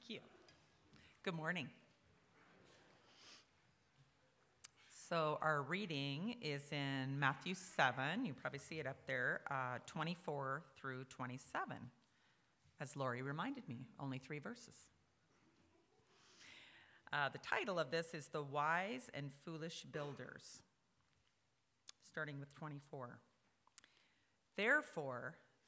Thank you. Good morning. So our reading is in Matthew 7. You probably see it up there, 24 through 27. As Lori reminded me, only 3 verses. The title of this is The Wise and Foolish Builders, starting with 24. Therefore,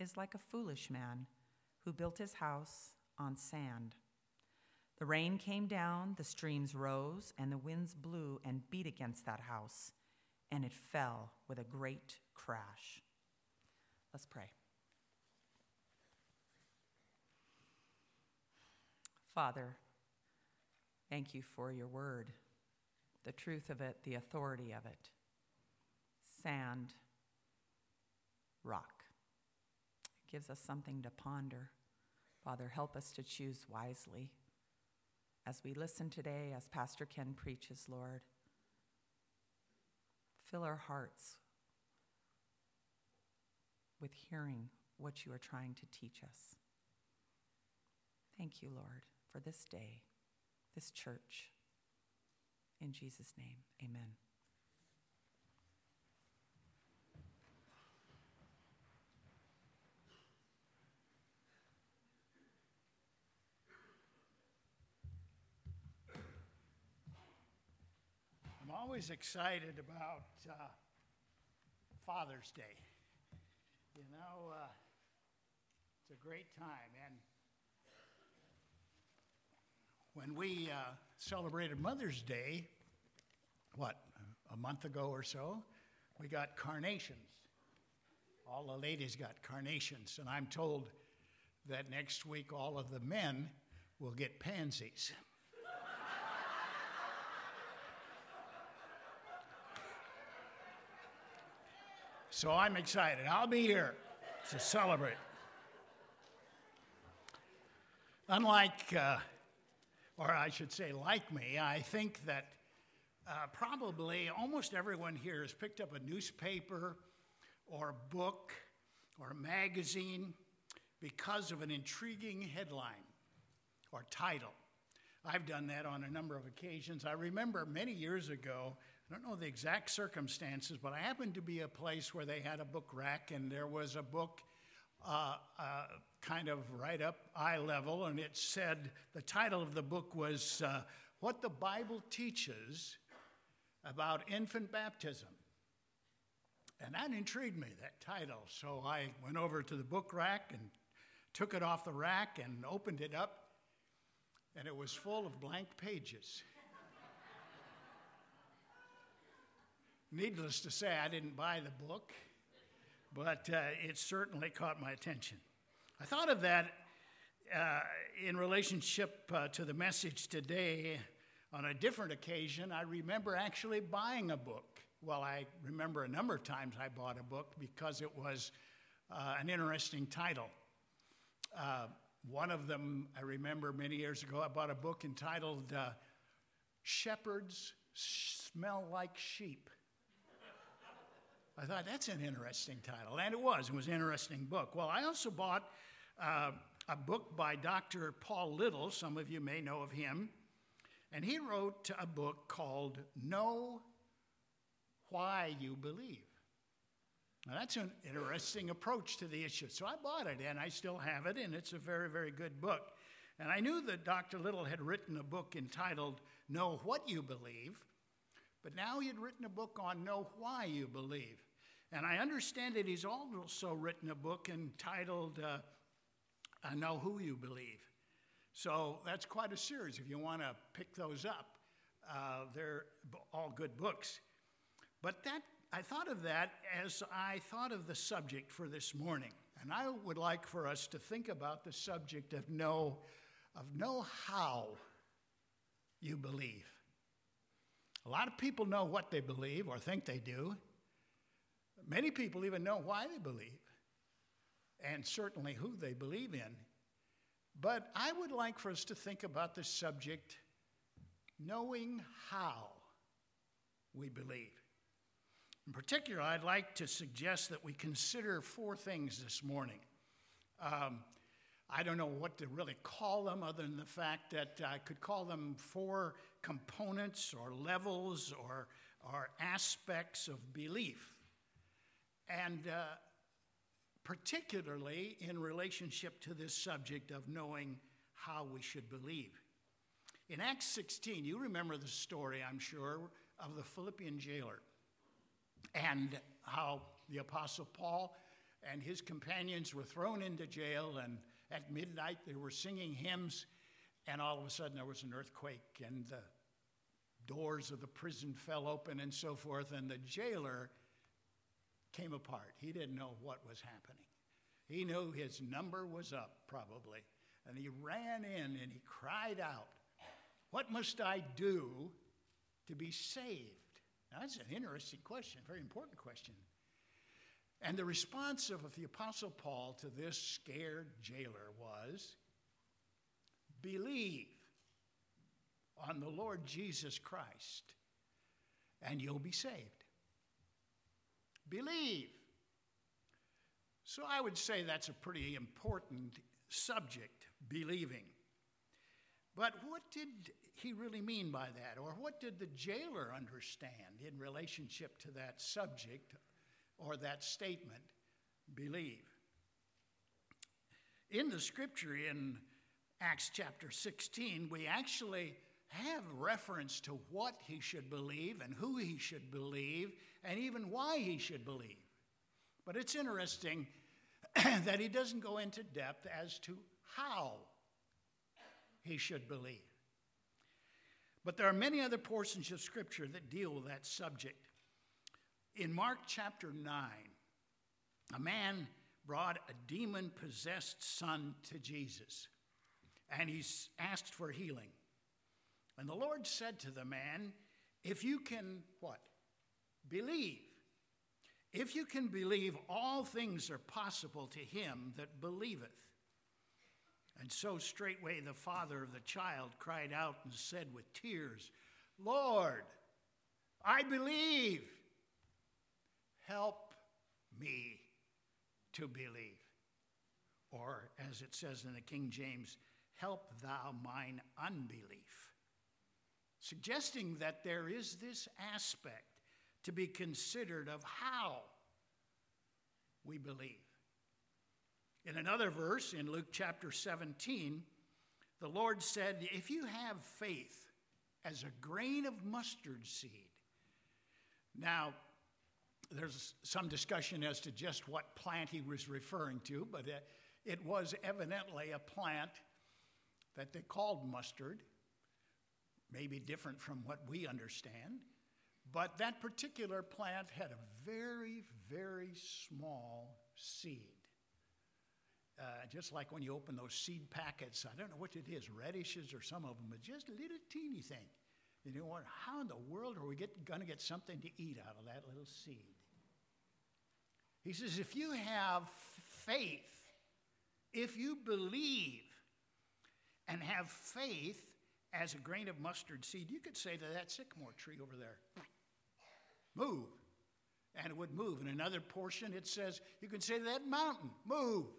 is like a foolish man who built his house on sand. The rain came down, the streams rose, and the winds blew and beat against that house, and it fell with a great crash. Let's pray. Father, thank you for your word, the truth of it, the authority of it. Sand, rock. It gives us something to ponder. Father, help us to choose wisely. As we listen today, as Pastor Ken preaches, Lord, fill our hearts with hearing what you are trying to teach us. Thank you, Lord, for this day, this church. In Jesus' name, amen. I'm always excited about Father's Day. You know, it's a great time. And when we celebrated Mother's Day, a month ago or so, we got carnations. All the ladies got carnations, and I'm told that next week all of the men will get pansies. So I'm excited. I'll be here to celebrate. Like me, I think that probably almost everyone here has picked up a newspaper or a book or a magazine because of an intriguing headline or title. I've done that on a number of occasions. I remember many years ago, I don't know the exact circumstances, but I happened to be a place where they had a book rack, and there was a book kind of right up eye level, and it said, the title of the book was What the Bible Teaches About Infant Baptism. And that intrigued me, that title. So I went over to the book rack and took it off the rack and opened it up, and it was full of blank pages. Needless to say, I didn't buy the book, but it certainly caught my attention. I thought of that in relationship to the message today on a different occasion. I remember actually buying a book. Well, I remember a number of times I bought a book because it was an interesting title. One of them, I remember many years ago, I bought a book entitled Shepherds Smell Like Sheep. I thought, that's an interesting title, and it was an interesting book. Well, I also bought a book by Dr. Paul Little. Some of you may know of him, and he wrote a book called Know Why You Believe. Now, that's an interesting approach to the issue, so I bought it, and I still have it, and it's a very, very good book. And I knew that Dr. Little had written a book entitled Know What You Believe, but now he had written a book on Know Why You Believe. And I understand that he's also written a book entitled Know Who You Believe. So that's quite a series if you want to pick those up. They're all good books. But I thought of that as I thought of the subject for this morning. And I would like for us to think about the subject of know how you believe. A lot of people know what they believe or think they do. Many people even know why they believe, and certainly who they believe in. But I would like for us to think about the subject, knowing how we believe. In particular, I'd like to suggest that we consider four things this morning. I don't know what to really call them other than the fact that I could call them four components or levels or aspects of belief. And particularly in relationship to this subject of knowing how we should believe. In Acts 16, you remember the story, I'm sure, of the Philippian jailer and how the Apostle Paul and his companions were thrown into jail, and at midnight they were singing hymns, and all of a sudden there was an earthquake and the doors of the prison fell open and so forth, and the jailer came apart. He didn't know what was happening. He knew his number was up, probably, and he ran in and he cried out, "What must I do to be saved?" Now, that's an interesting question, very important question. And the response of the Apostle Paul to this scared jailer was, "Believe on the Lord Jesus Christ, and you'll be saved. Believe." So I would say that's a pretty important subject, believing. But what did he really mean by that? Or what did the jailer understand in relationship to that subject or that statement, believe? In the scripture in Acts chapter 16, we actually have reference to what he should believe and who he should believe and even why he should believe. But it's interesting that he doesn't go into depth as to how he should believe. But there are many other portions of scripture that deal with that subject. In Mark chapter 9, a man brought a demon-possessed son to Jesus, and he asked for healing. And the Lord said to the man, "If you can," what? "Believe. If you can believe, all things are possible to him that believeth." And so straightway the father of the child cried out and said with tears, "Lord, I believe. Help me to believe." Or as it says in the King James, "Help thou mine unbelief." Suggesting that there is this aspect to be considered of how we believe. In another verse, in Luke chapter 17, the Lord said, "If you have faith as a grain of mustard seed." Now, there's some discussion as to just what plant he was referring to, but it was evidently a plant that they called mustard, maybe different from what we understand. But that particular plant had a very, very small seed. Just like when you open those seed packets, I don't know what it is, radishes or some of them, but just a little teeny thing. You know what? How in the world are we going to get something to eat out of that little seed? He says, if you have faith, if you believe and have faith as a grain of mustard seed, you could say to that sycamore tree over there, "Move," and it would move. In another portion, it says, you could say to that mountain, "Move,"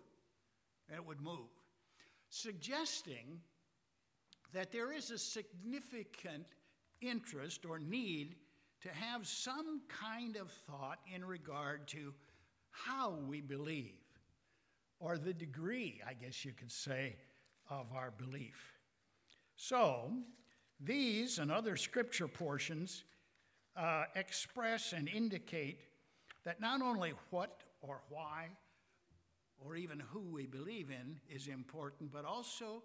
and it would move. Suggesting that there is a significant interest or need to have some kind of thought in regard to how we believe, or the degree, I guess you could say, of our belief. So these and other scripture portions express and indicate that not only what or why or even who we believe in is important, but also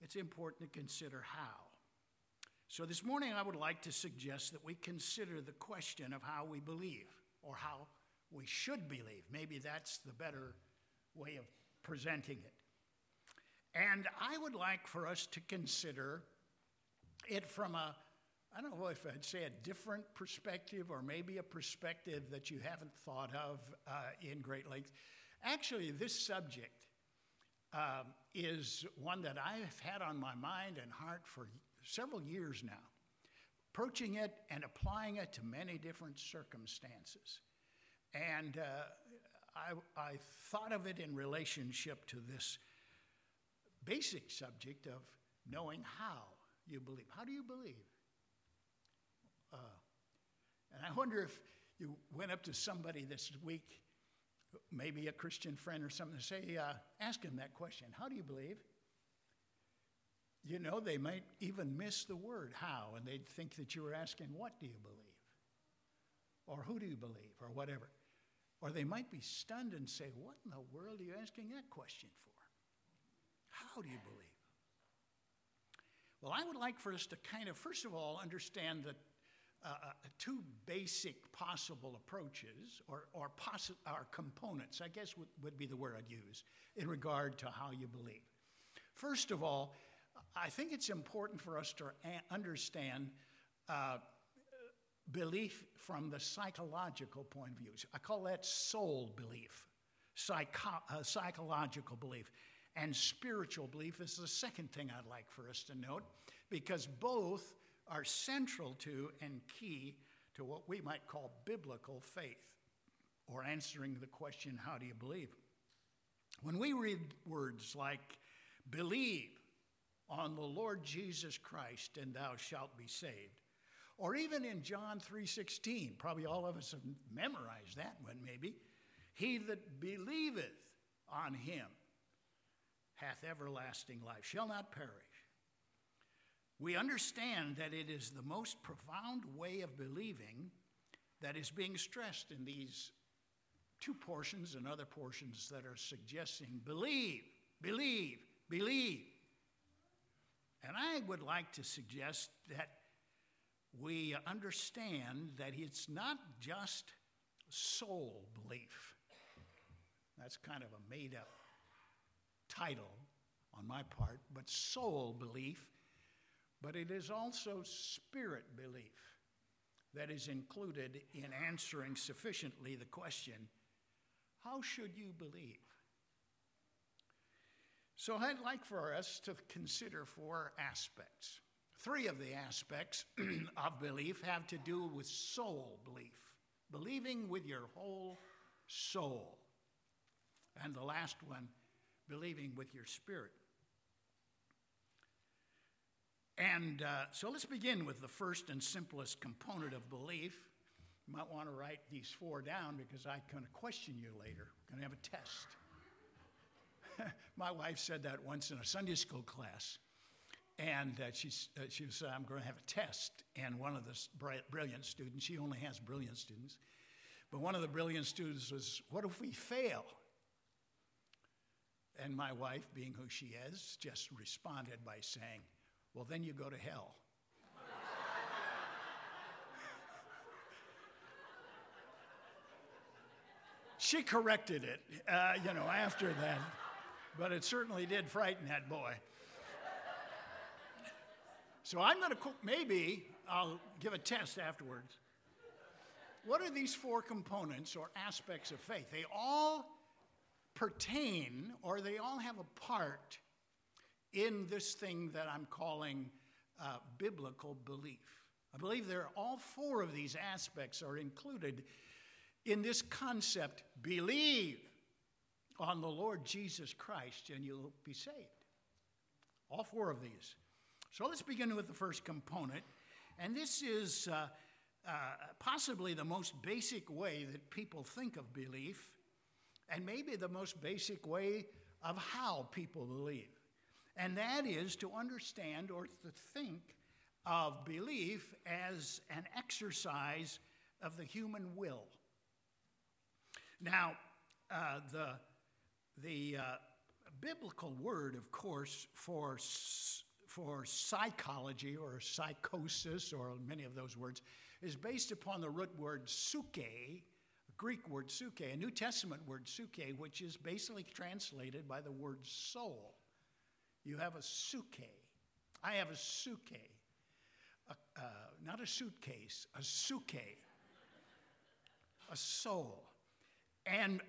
it's important to consider how. So this morning I would like to suggest that we consider the question of how we believe, or how we should believe. Maybe that's the better way of presenting it. And I would like for us to consider it from a, I don't know if I'd say a different perspective or maybe a perspective that you haven't thought of in great length. Actually, this subject is one that I've had on my mind and heart for several years now, approaching it and applying it to many different circumstances. And I thought of it in relationship to this basic subject of knowing how you believe. How do you believe? And I wonder if you went up to somebody this week, maybe a Christian friend or something, to say, ask him that question. How do you believe? You know, they might even miss the word how, and they'd think that you were asking, what do you believe? Or who do you believe? Or whatever. Or they might be stunned and say, what in the world are you asking that question for? How do you believe? Well, I would like for us to kind of, first of all, understand that two basic possible approaches or components, I guess would be the word I'd use, in regard to how you believe. First of all, I think it's important for us to understand belief from the psychological point of view. I call that soul belief, psychological belief. And spiritual belief is the second thing I'd like for us to note, because both are central to and key to what we might call biblical faith, or answering the question, how do you believe? When we read words like, believe on the Lord Jesus Christ and thou shalt be saved, or even in John 3:16, probably all of us have memorized that one maybe, he that believeth on him hath everlasting life, shall not perish. We understand that it is the most profound way of believing that is being stressed in these two portions and other portions that are suggesting believe, believe, believe. And I would like to suggest that we understand that it's not just soul belief. That's kind of a made-up title on my part, but soul belief, but it is also spirit belief that is included in answering sufficiently the question, how should you believe? So I'd like for us to consider four aspects. Three of the aspects of belief have to do with soul belief, believing with your whole soul. And the last one, believing with your spirit. And so let's begin with the first and simplest component of belief. You might want to write these four down because I'm going to question you later. I'm going to have a test. My wife said that once in a Sunday school class. And she said, I'm going to have a test. And one of the brilliant students, she only has brilliant students, but one of the brilliant students was, what if we fail? And my wife, being who she is, just responded by saying, well, then you go to hell. She corrected it, after that, but it certainly did frighten that boy. So I'm going to cook, maybe I'll give a test afterwards. What are these four components or aspects of faith? They all pertain, or they all have a part in this thing that I'm calling biblical belief. I believe there are all four of these aspects are included in this concept, believe on the Lord Jesus Christ and you'll be saved. All four of these. So let's begin with the first component, and this is possibly the most basic way that people think of belief, and maybe the most basic way of how people believe. And that is to understand or to think of belief as an exercise of the human will. Now, the biblical word, of course, for psychology or psychosis or many of those words is based upon the root word psyche, Greek word psyche, a New Testament word psyche, which is basically translated by the word soul. You have a psyche. I have a psyche. not a suitcase, a suke, a soul. And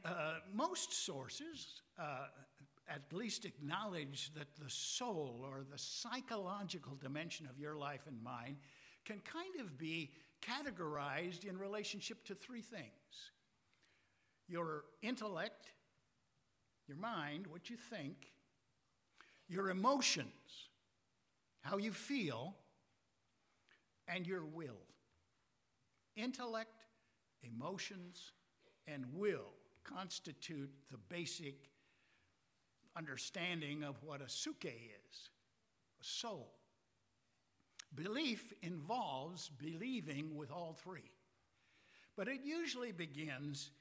most sources at least acknowledge that the soul or the psychological dimension of your life and mine can kind of be categorized in relationship to three things. Your intellect, your mind, what you think, your emotions, how you feel, and your will. Intellect, emotions, and will constitute the basic understanding of what a suke is, a soul. Belief involves believing with all three, but it usually begins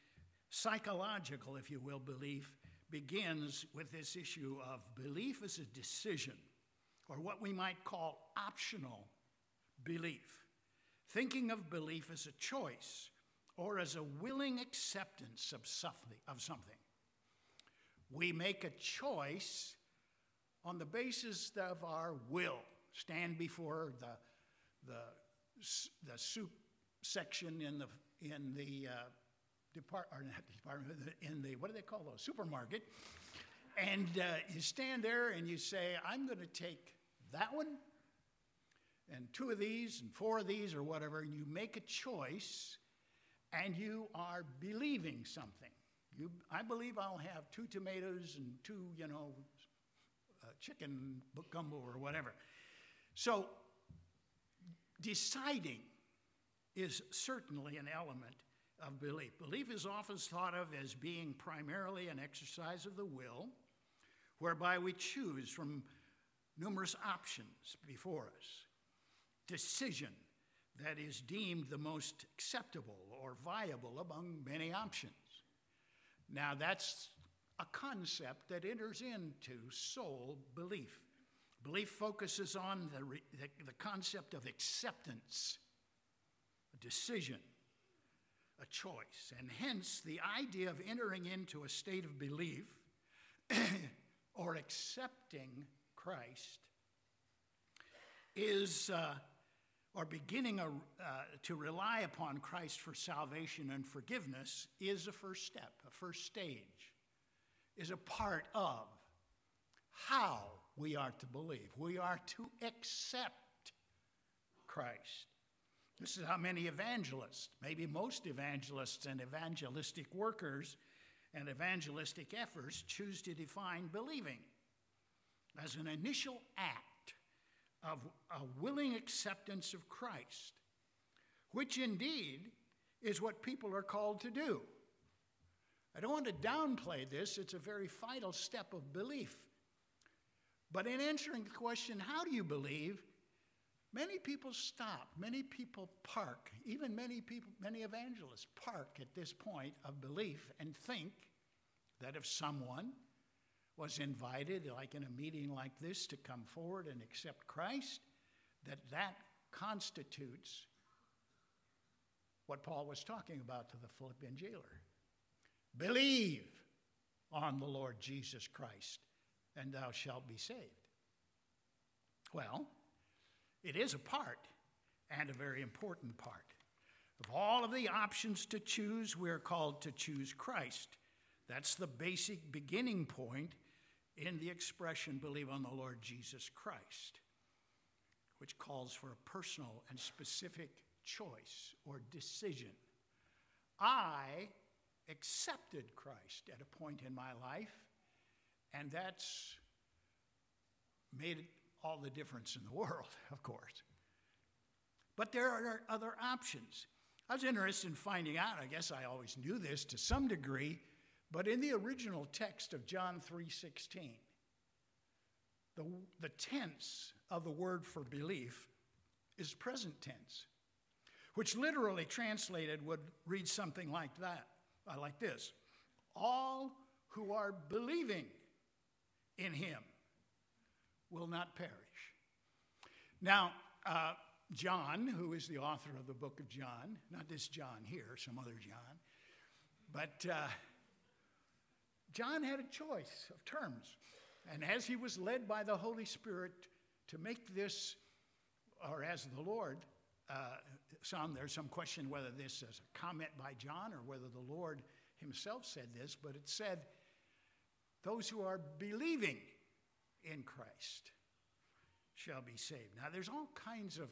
psychological, if you will, belief begins with this issue of belief as a decision, or what we might call optional belief. Thinking of belief as a choice or as a willing acceptance of something. We make a choice on the basis of our will. Stand before the soup section in the supermarket, and you stand there and you say, I'm going to take that one, and two of these, and four of these, or whatever. And you make a choice, and you are believing something. I believe I'll have 2 tomatoes and 2, chicken gumbo or whatever. So deciding is certainly an element of belief. Belief is often thought of as being primarily an exercise of the will, whereby we choose from numerous options before us. Decision that is deemed the most acceptable or viable among many options. Now, that's a concept that enters into soul belief. Belief focuses on the concept of acceptance, a decision, a choice, and hence the idea of entering into a state of belief or accepting Christ is, or beginning to rely upon Christ for salvation and forgiveness is a first step, a first stage, is a part of how we are to believe. We are to accept Christ. This is how many evangelists, maybe most evangelists and evangelistic workers and evangelistic efforts, choose to define believing as an initial act of a willing acceptance of Christ, which indeed is what people are called to do. I don't want to downplay this. It's a very vital step of belief. But in answering the question, how do you believe? Many people stop, many people park, even many evangelists park at this point of belief and think that if someone was invited, like in a meeting like this, to come forward and accept Christ, that constitutes what Paul was talking about to the Philippian jailer. Believe on the Lord Jesus Christ, and thou shalt be saved. Well, it is a part, and a very important part. Of all of the options to choose, we're called to choose Christ. That's the basic beginning point in the expression, believe on the Lord Jesus Christ, which calls for a personal and specific choice or decision. I accepted Christ at a point in my life, and that's made all the difference in the world, of course. But there are other options. I was interested in finding out, I guess I always knew this to some degree, but in the original text of John 3:16, the tense of the word for belief is present tense, which literally translated would read something like that, like this. All who are believing in him will not perish. Now, John, who is the author of the book of John, not this John here, some other John, but John had a choice of terms. And as he was led by the Holy Spirit to make this or as the Lord, there's some question whether this is a comment by John or whether the Lord himself said this, but it said, those who are believing in Christ shall be saved. Now, there's all kinds of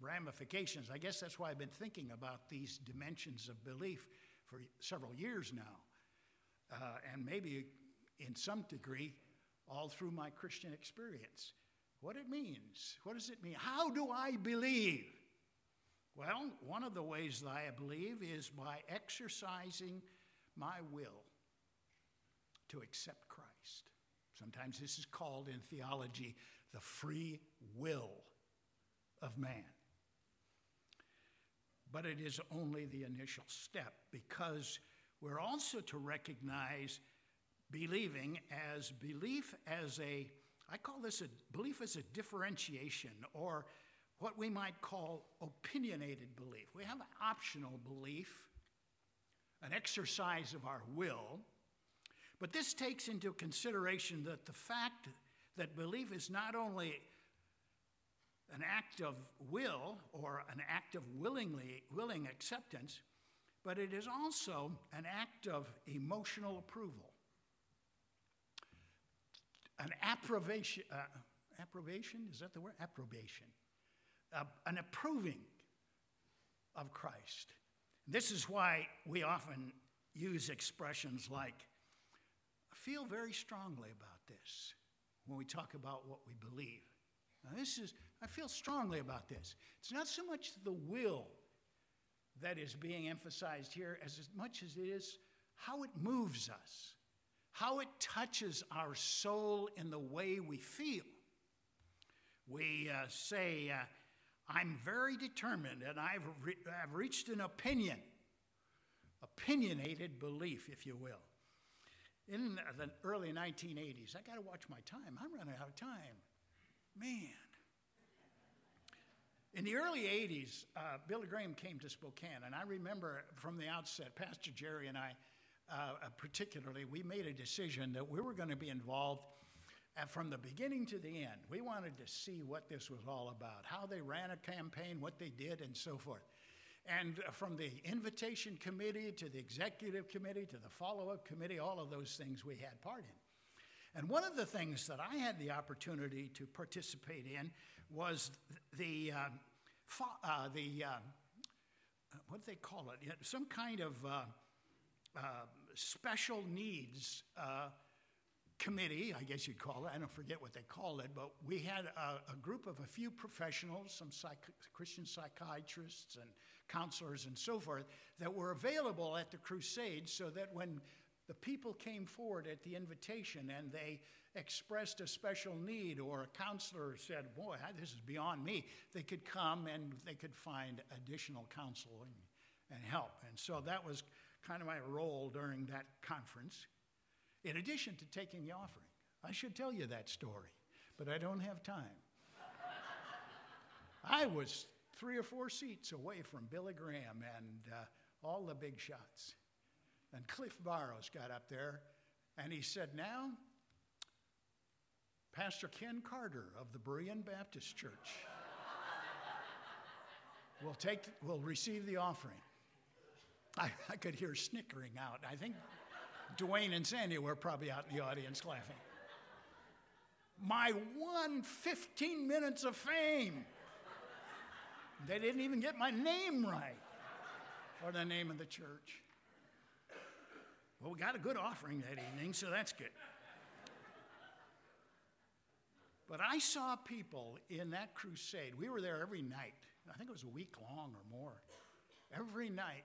ramifications. I guess that's why I've been thinking about these dimensions of belief for several years now, and maybe in some degree all through my Christian experience. What it means. What does it mean? How do I believe? Well, one of the ways that I believe is by exercising my will to accept Christ. Sometimes this is called in theology the free will of man. But it is only the initial step, because we're also to recognize believing as belief as a, I call this a belief as a differentiation, or what we might call opinionated belief. We have an optional belief, an exercise of our will, but this takes into consideration that the fact that belief is not only an act of will or an act of willing acceptance, but it is also an act of emotional approval. An approbation, is that the word? Approbation. An approving of Christ. This is why we often use expressions like, I feel very strongly about this, when we talk about what we believe. Now I feel strongly about this. It's not so much the will that is being emphasized here as much as it is how it moves us, how it touches our soul in the way we feel. We say, I'm very determined, and I've reached an opinionated belief, if you will. In the early 1980s, I got to watch my time. I'm running out of time. Man. In the early 80s, Billy Graham came to Spokane, and I remember from the outset, Pastor Jerry and I, particularly, we made a decision that we were going to be involved from the beginning to the end. We wanted to see what this was all about, how they ran a campaign, what they did, and so forth. And from the invitation committee to the executive committee to the follow-up committee, all of those things we had part in. And one of the things that I had the opportunity to participate in was what do they call it? Some kind of special needs committee, I guess you'd call it. I don't forget what they called it, but we had a group of a few professionals, some Christian psychiatrists and counselors and so forth, that were available at the crusade, so that when the people came forward at the invitation and they expressed a special need, or a counselor said, boy, this is beyond me, they could come and they could find additional counseling and help. And so that was kind of my role during that conference, in addition to taking the offering. I should tell you that story, but I don't have time. I was 3 or 4 seats away from Billy Graham and all the big shots. And Cliff Burrows got up there, and he said, now, Pastor Ken Carter of the Berean Baptist Church will receive the offering. I could hear snickering out. I think Dwayne and Sandy were probably out in the audience laughing. My 15 minutes of fame. They didn't even get my name right or the name of the church. Well, we got a good offering that evening, so that's good. But I saw people in that crusade. We were there every night. I think it was a week long or more. Every night.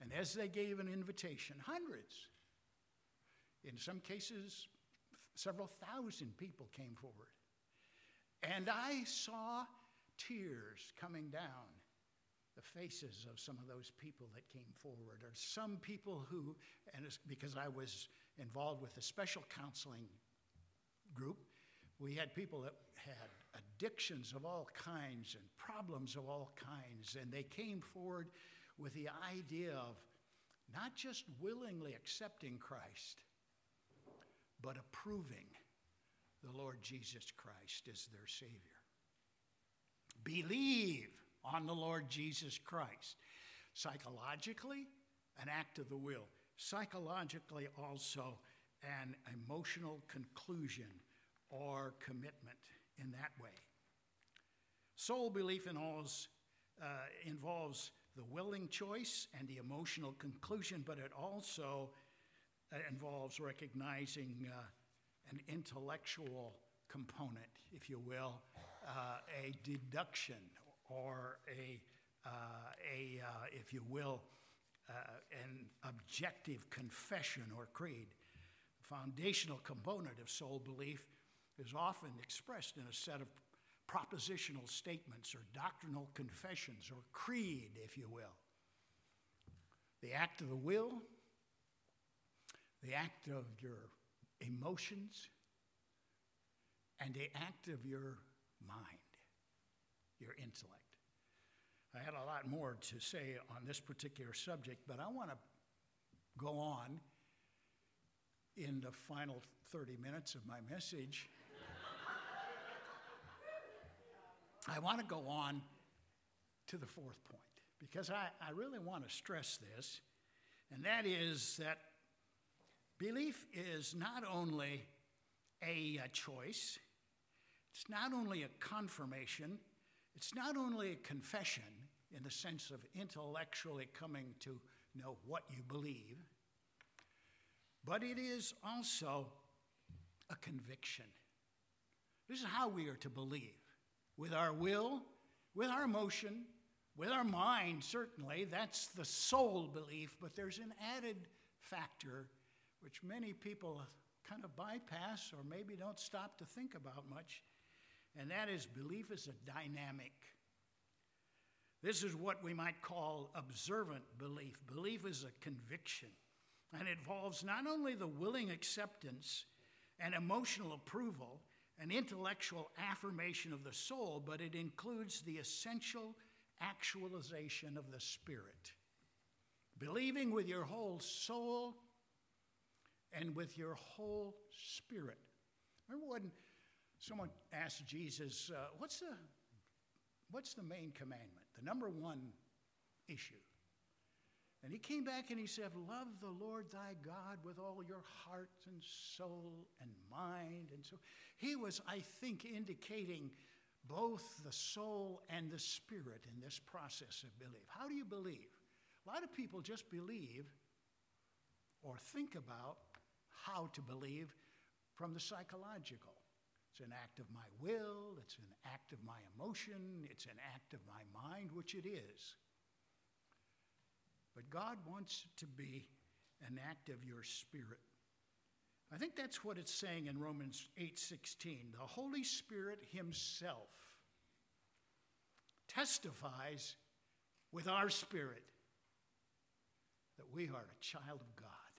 And as they gave an invitation, hundreds, in some cases, several thousand people came forward. And I saw tears coming down the faces of some of those people that came forward, or some people who, and it's because I was involved with a special counseling group, we had people that had addictions of all kinds and problems of all kinds, and they came forward with the idea of not just willingly accepting Christ, but approving the Lord Jesus Christ as their Savior. Believe on the Lord Jesus Christ. Psychologically, an act of the will. Psychologically also an emotional conclusion or commitment in that way. Soul belief involves the willing choice and the emotional conclusion, but it also involves recognizing an intellectual component, if you will, a deduction or an objective confession or creed. The foundational component of soul belief is often expressed in a set of propositional statements or doctrinal confessions or creed, if you will. The act of the will, the act of your emotions, and the act of your mind, your intellect. I had a lot more to say on this particular subject, but I want to go on in the final 30 minutes of my message. I want to go on to the fourth point, because I really want to stress this, and that is that belief is not only a choice, it's not only a confirmation, it's not only a confession in the sense of intellectually coming to know what you believe, but it is also a conviction. This is how we are to believe. With our will, with our emotion, with our mind, certainly, that's the soul belief, but there's an added factor which many people kind of bypass or maybe don't stop to think about much, and that is belief is a dynamic. This is what we might call observant belief. Belief is a conviction, and it involves not only the willing acceptance and emotional approval, an intellectual affirmation of the soul, but it includes the essential actualization of the spirit. Believing with your whole soul and with your whole spirit. Remember when someone asked Jesus, what's the main commandment, the number one issue? And he came back and he said, love the Lord thy God with all your heart and soul and mind. And so he was, I think, indicating both the soul and the spirit in this process of belief. How do you believe? A lot of people just believe or think about how to believe from the psychological. It's an act of my will. It's an act of my emotion. It's an act of my mind, which it is. But God wants it to be an act of your spirit. I think that's what it's saying in Romans 8:16. The Holy Spirit himself testifies with our spirit that we are a child of God.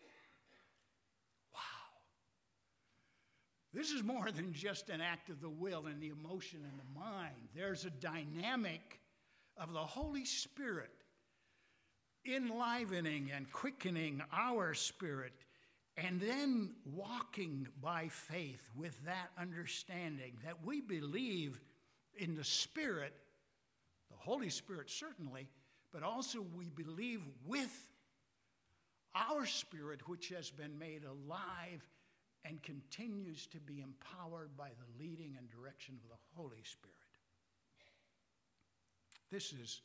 Wow. This is more than just an act of the will and the emotion and the mind. There's a dynamic of the Holy Spirit enlivening and quickening our spirit, and then walking by faith with that understanding that we believe in the Spirit, the Holy Spirit certainly, but also we believe with our spirit, which has been made alive and continues to be empowered by the leading and direction of the Holy Spirit. This is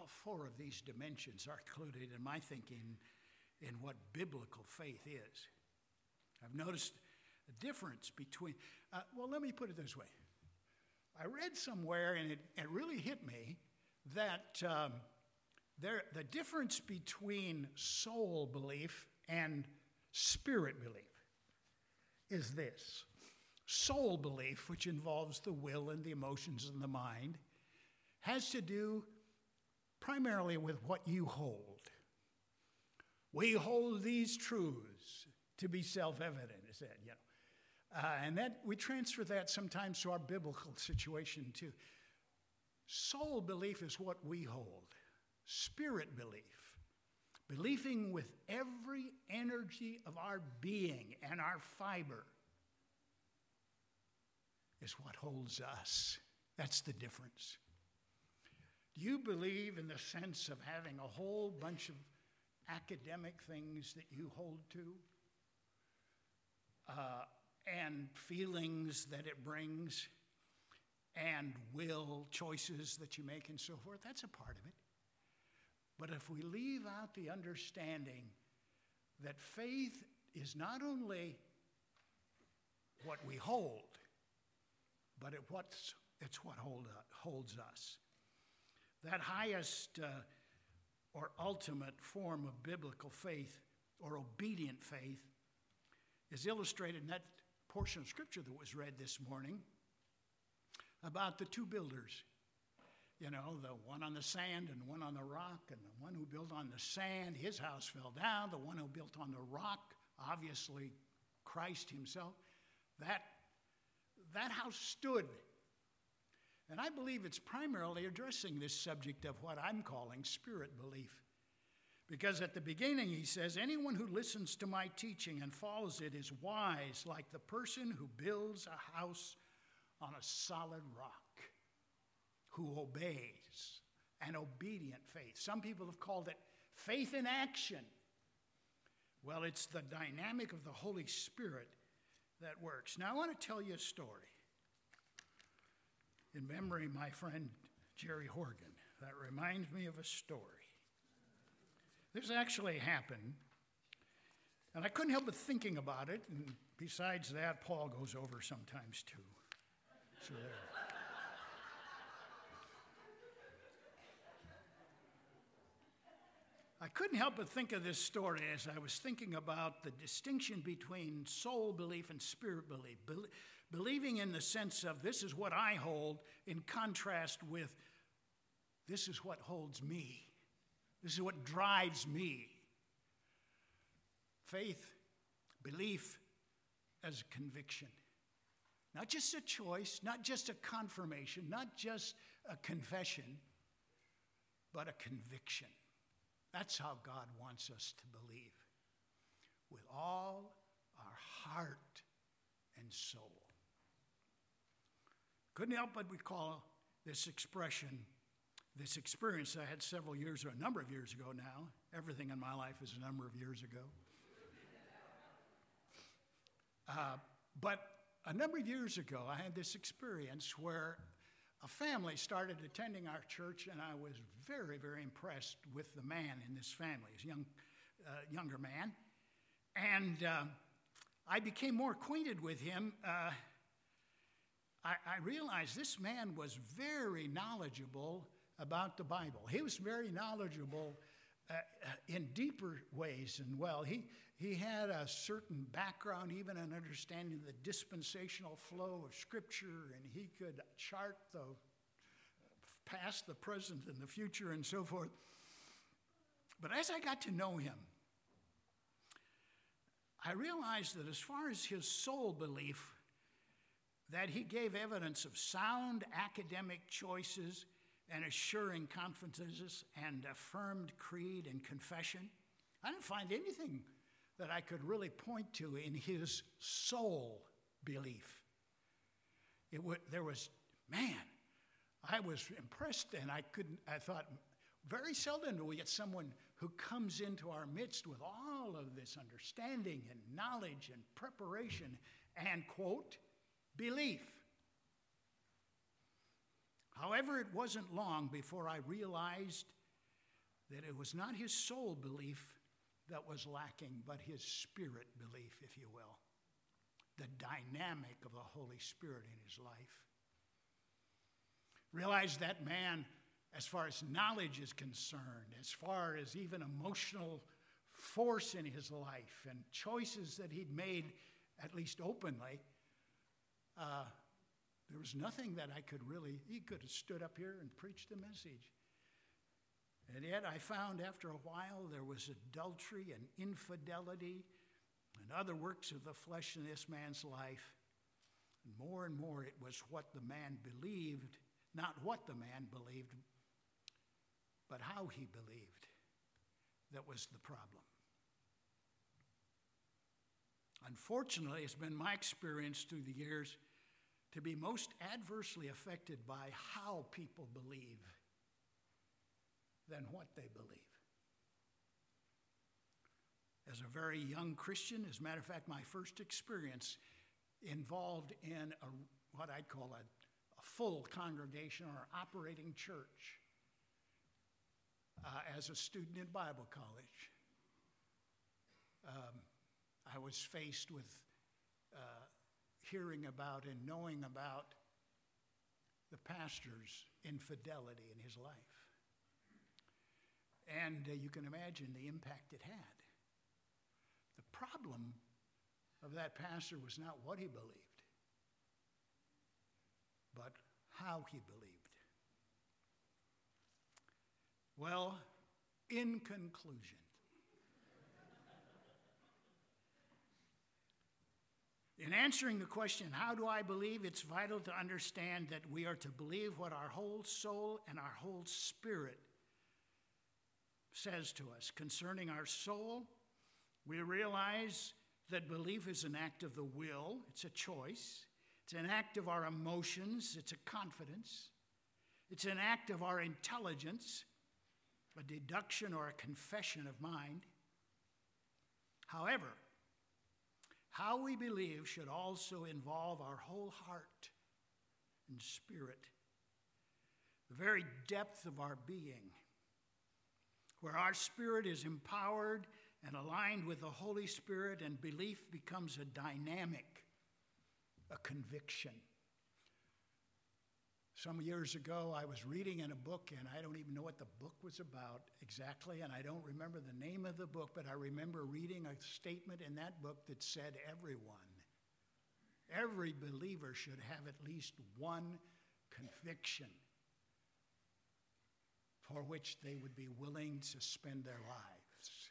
all four of these dimensions are included in my thinking in what biblical faith is. I've noticed a difference between, let me put it this way. I read somewhere, and it really hit me, that the difference between soul belief and spirit belief is this. Soul belief, which involves the will and the emotions and the mind, has to do primarily with what you hold. We hold these truths to be self-evident, is that, you know. And that we transfer that sometimes to our biblical situation too. Soul belief is what we hold. Spirit belief, believing with every energy of our being and our fiber, is what holds us. That's the difference. You believe in the sense of having a whole bunch of academic things that you hold to and feelings that it brings and will choices that you make and so forth. That's a part of it. But if we leave out the understanding that faith is not only what we hold, but it's what holds us. That highest or ultimate form of biblical faith or obedient faith is illustrated in that portion of Scripture that was read this morning about the two builders. You know, the one on the sand and one on the rock, and the one who built on the sand, his house fell down. The one who built on the rock, obviously Christ himself, that house stood. And I believe it's primarily addressing this subject of what I'm calling spirit belief. Because at the beginning he says, anyone who listens to my teaching and follows it is wise, like the person who builds a house on a solid rock, who obeys, an obedient faith. Some people have called it faith in action. Well, it's the dynamic of the Holy Spirit that works. Now, I want to tell you a story in memory of my friend Jerry Horgan. That reminds me of a story. This actually happened, and I couldn't help but thinking about it, and besides that, Paul goes over sometimes too. So there. I couldn't help but think of this story as I was thinking about the distinction between soul belief and spirit belief. Believing in the sense of this is what I hold, in contrast with this is what holds me. This is what drives me. Faith, belief as a conviction. Not just a choice, not just a confirmation, not just a confession, but a conviction. That's how God wants us to believe, with all our heart and soul. Couldn't help but recall this expression, this experience I had a number of years ago now. Everything in my life is a number of years ago. But a number of years ago, I had this experience where a family started attending our church, and I was very, very impressed with the man in this family, this younger man. And I became more acquainted with him. I realized this man was very knowledgeable about the Bible. He was very knowledgeable in deeper ways. And well, he had a certain background, even an understanding of the dispensational flow of Scripture, and he could chart the past, the present, and the future, and so forth. But as I got to know him, I realized that as far as his soul belief, that he gave evidence of sound academic choices and assuring confidences and affirmed creed and confession. I didn't find anything that I could really point to in his soul belief. I was impressed, and I thought, very seldom do we get someone who comes into our midst with all of this understanding and knowledge and preparation and, quote, belief. However, it wasn't long before I realized that it was not his soul belief that was lacking, but his spirit belief, if you will. The dynamic of the Holy Spirit in his life. Realize that man, as far as knowledge is concerned, as far as even emotional force in his life and choices that he'd made, at least openly, there was nothing that he could have stood up here and preached the message. And yet I found after a while there was adultery and infidelity and other works of the flesh in this man's life. And more it was what the man believed, not what the man believed, but how he believed that was the problem. Unfortunately, it's been my experience through the years to be most adversely affected by how people believe than what they believe. As a very young Christian, as a matter of fact, my first experience involved in what I'd call a full congregation or operating church as a student in Bible college. I was faced with hearing about and knowing about the pastor's infidelity in his life. And you can imagine the impact it had. The problem of that pastor was not what he believed, but how he believed. Well, in conclusion, in answering the question, how do I believe, it's vital to understand that we are to believe what our whole soul and our whole spirit says to us. Concerning our soul, we realize that belief is an act of the will. It's a choice. It's an act of our emotions. It's a confidence. It's an act of our intelligence, a deduction or a confession of mind. However, how we believe should also involve our whole heart and spirit, the very depth of our being, where our spirit is empowered and aligned with the Holy Spirit, and belief becomes a dynamic, a conviction. Some years ago, I was reading in a book, and I don't even know what the book was about exactly, and I don't remember the name of the book, but I remember reading a statement in that book that said every believer should have at least one conviction for which they would be willing to spend their lives.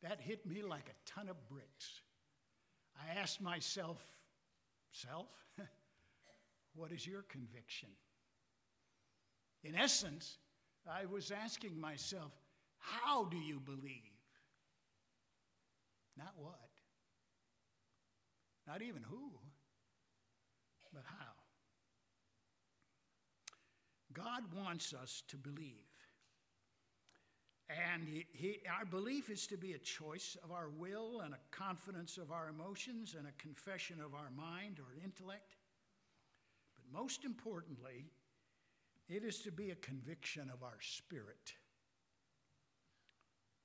That hit me like a ton of bricks. I asked myself, what is your conviction? In essence, I was asking myself, how do you believe? Not what, not even who, but how. God wants us to believe. And our belief is to be a choice of our will and a confidence of our emotions and a confession of our mind or intellect. Most importantly, it is to be a conviction of our spirit,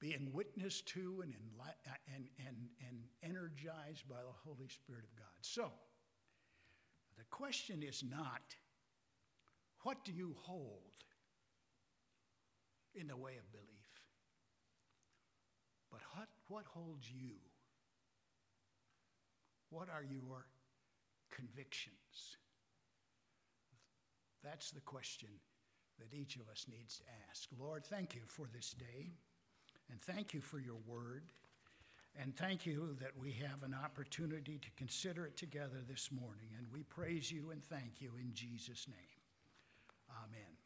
being witnessed to and energized by the Holy Spirit of God. So, the question is not, what do you hold in the way of belief? But what holds you? What are your convictions? That's the question that each of us needs to ask. Lord, thank you for this day, and thank you for your word, and thank you that we have an opportunity to consider it together this morning, and we praise you and thank you in Jesus' name. Amen.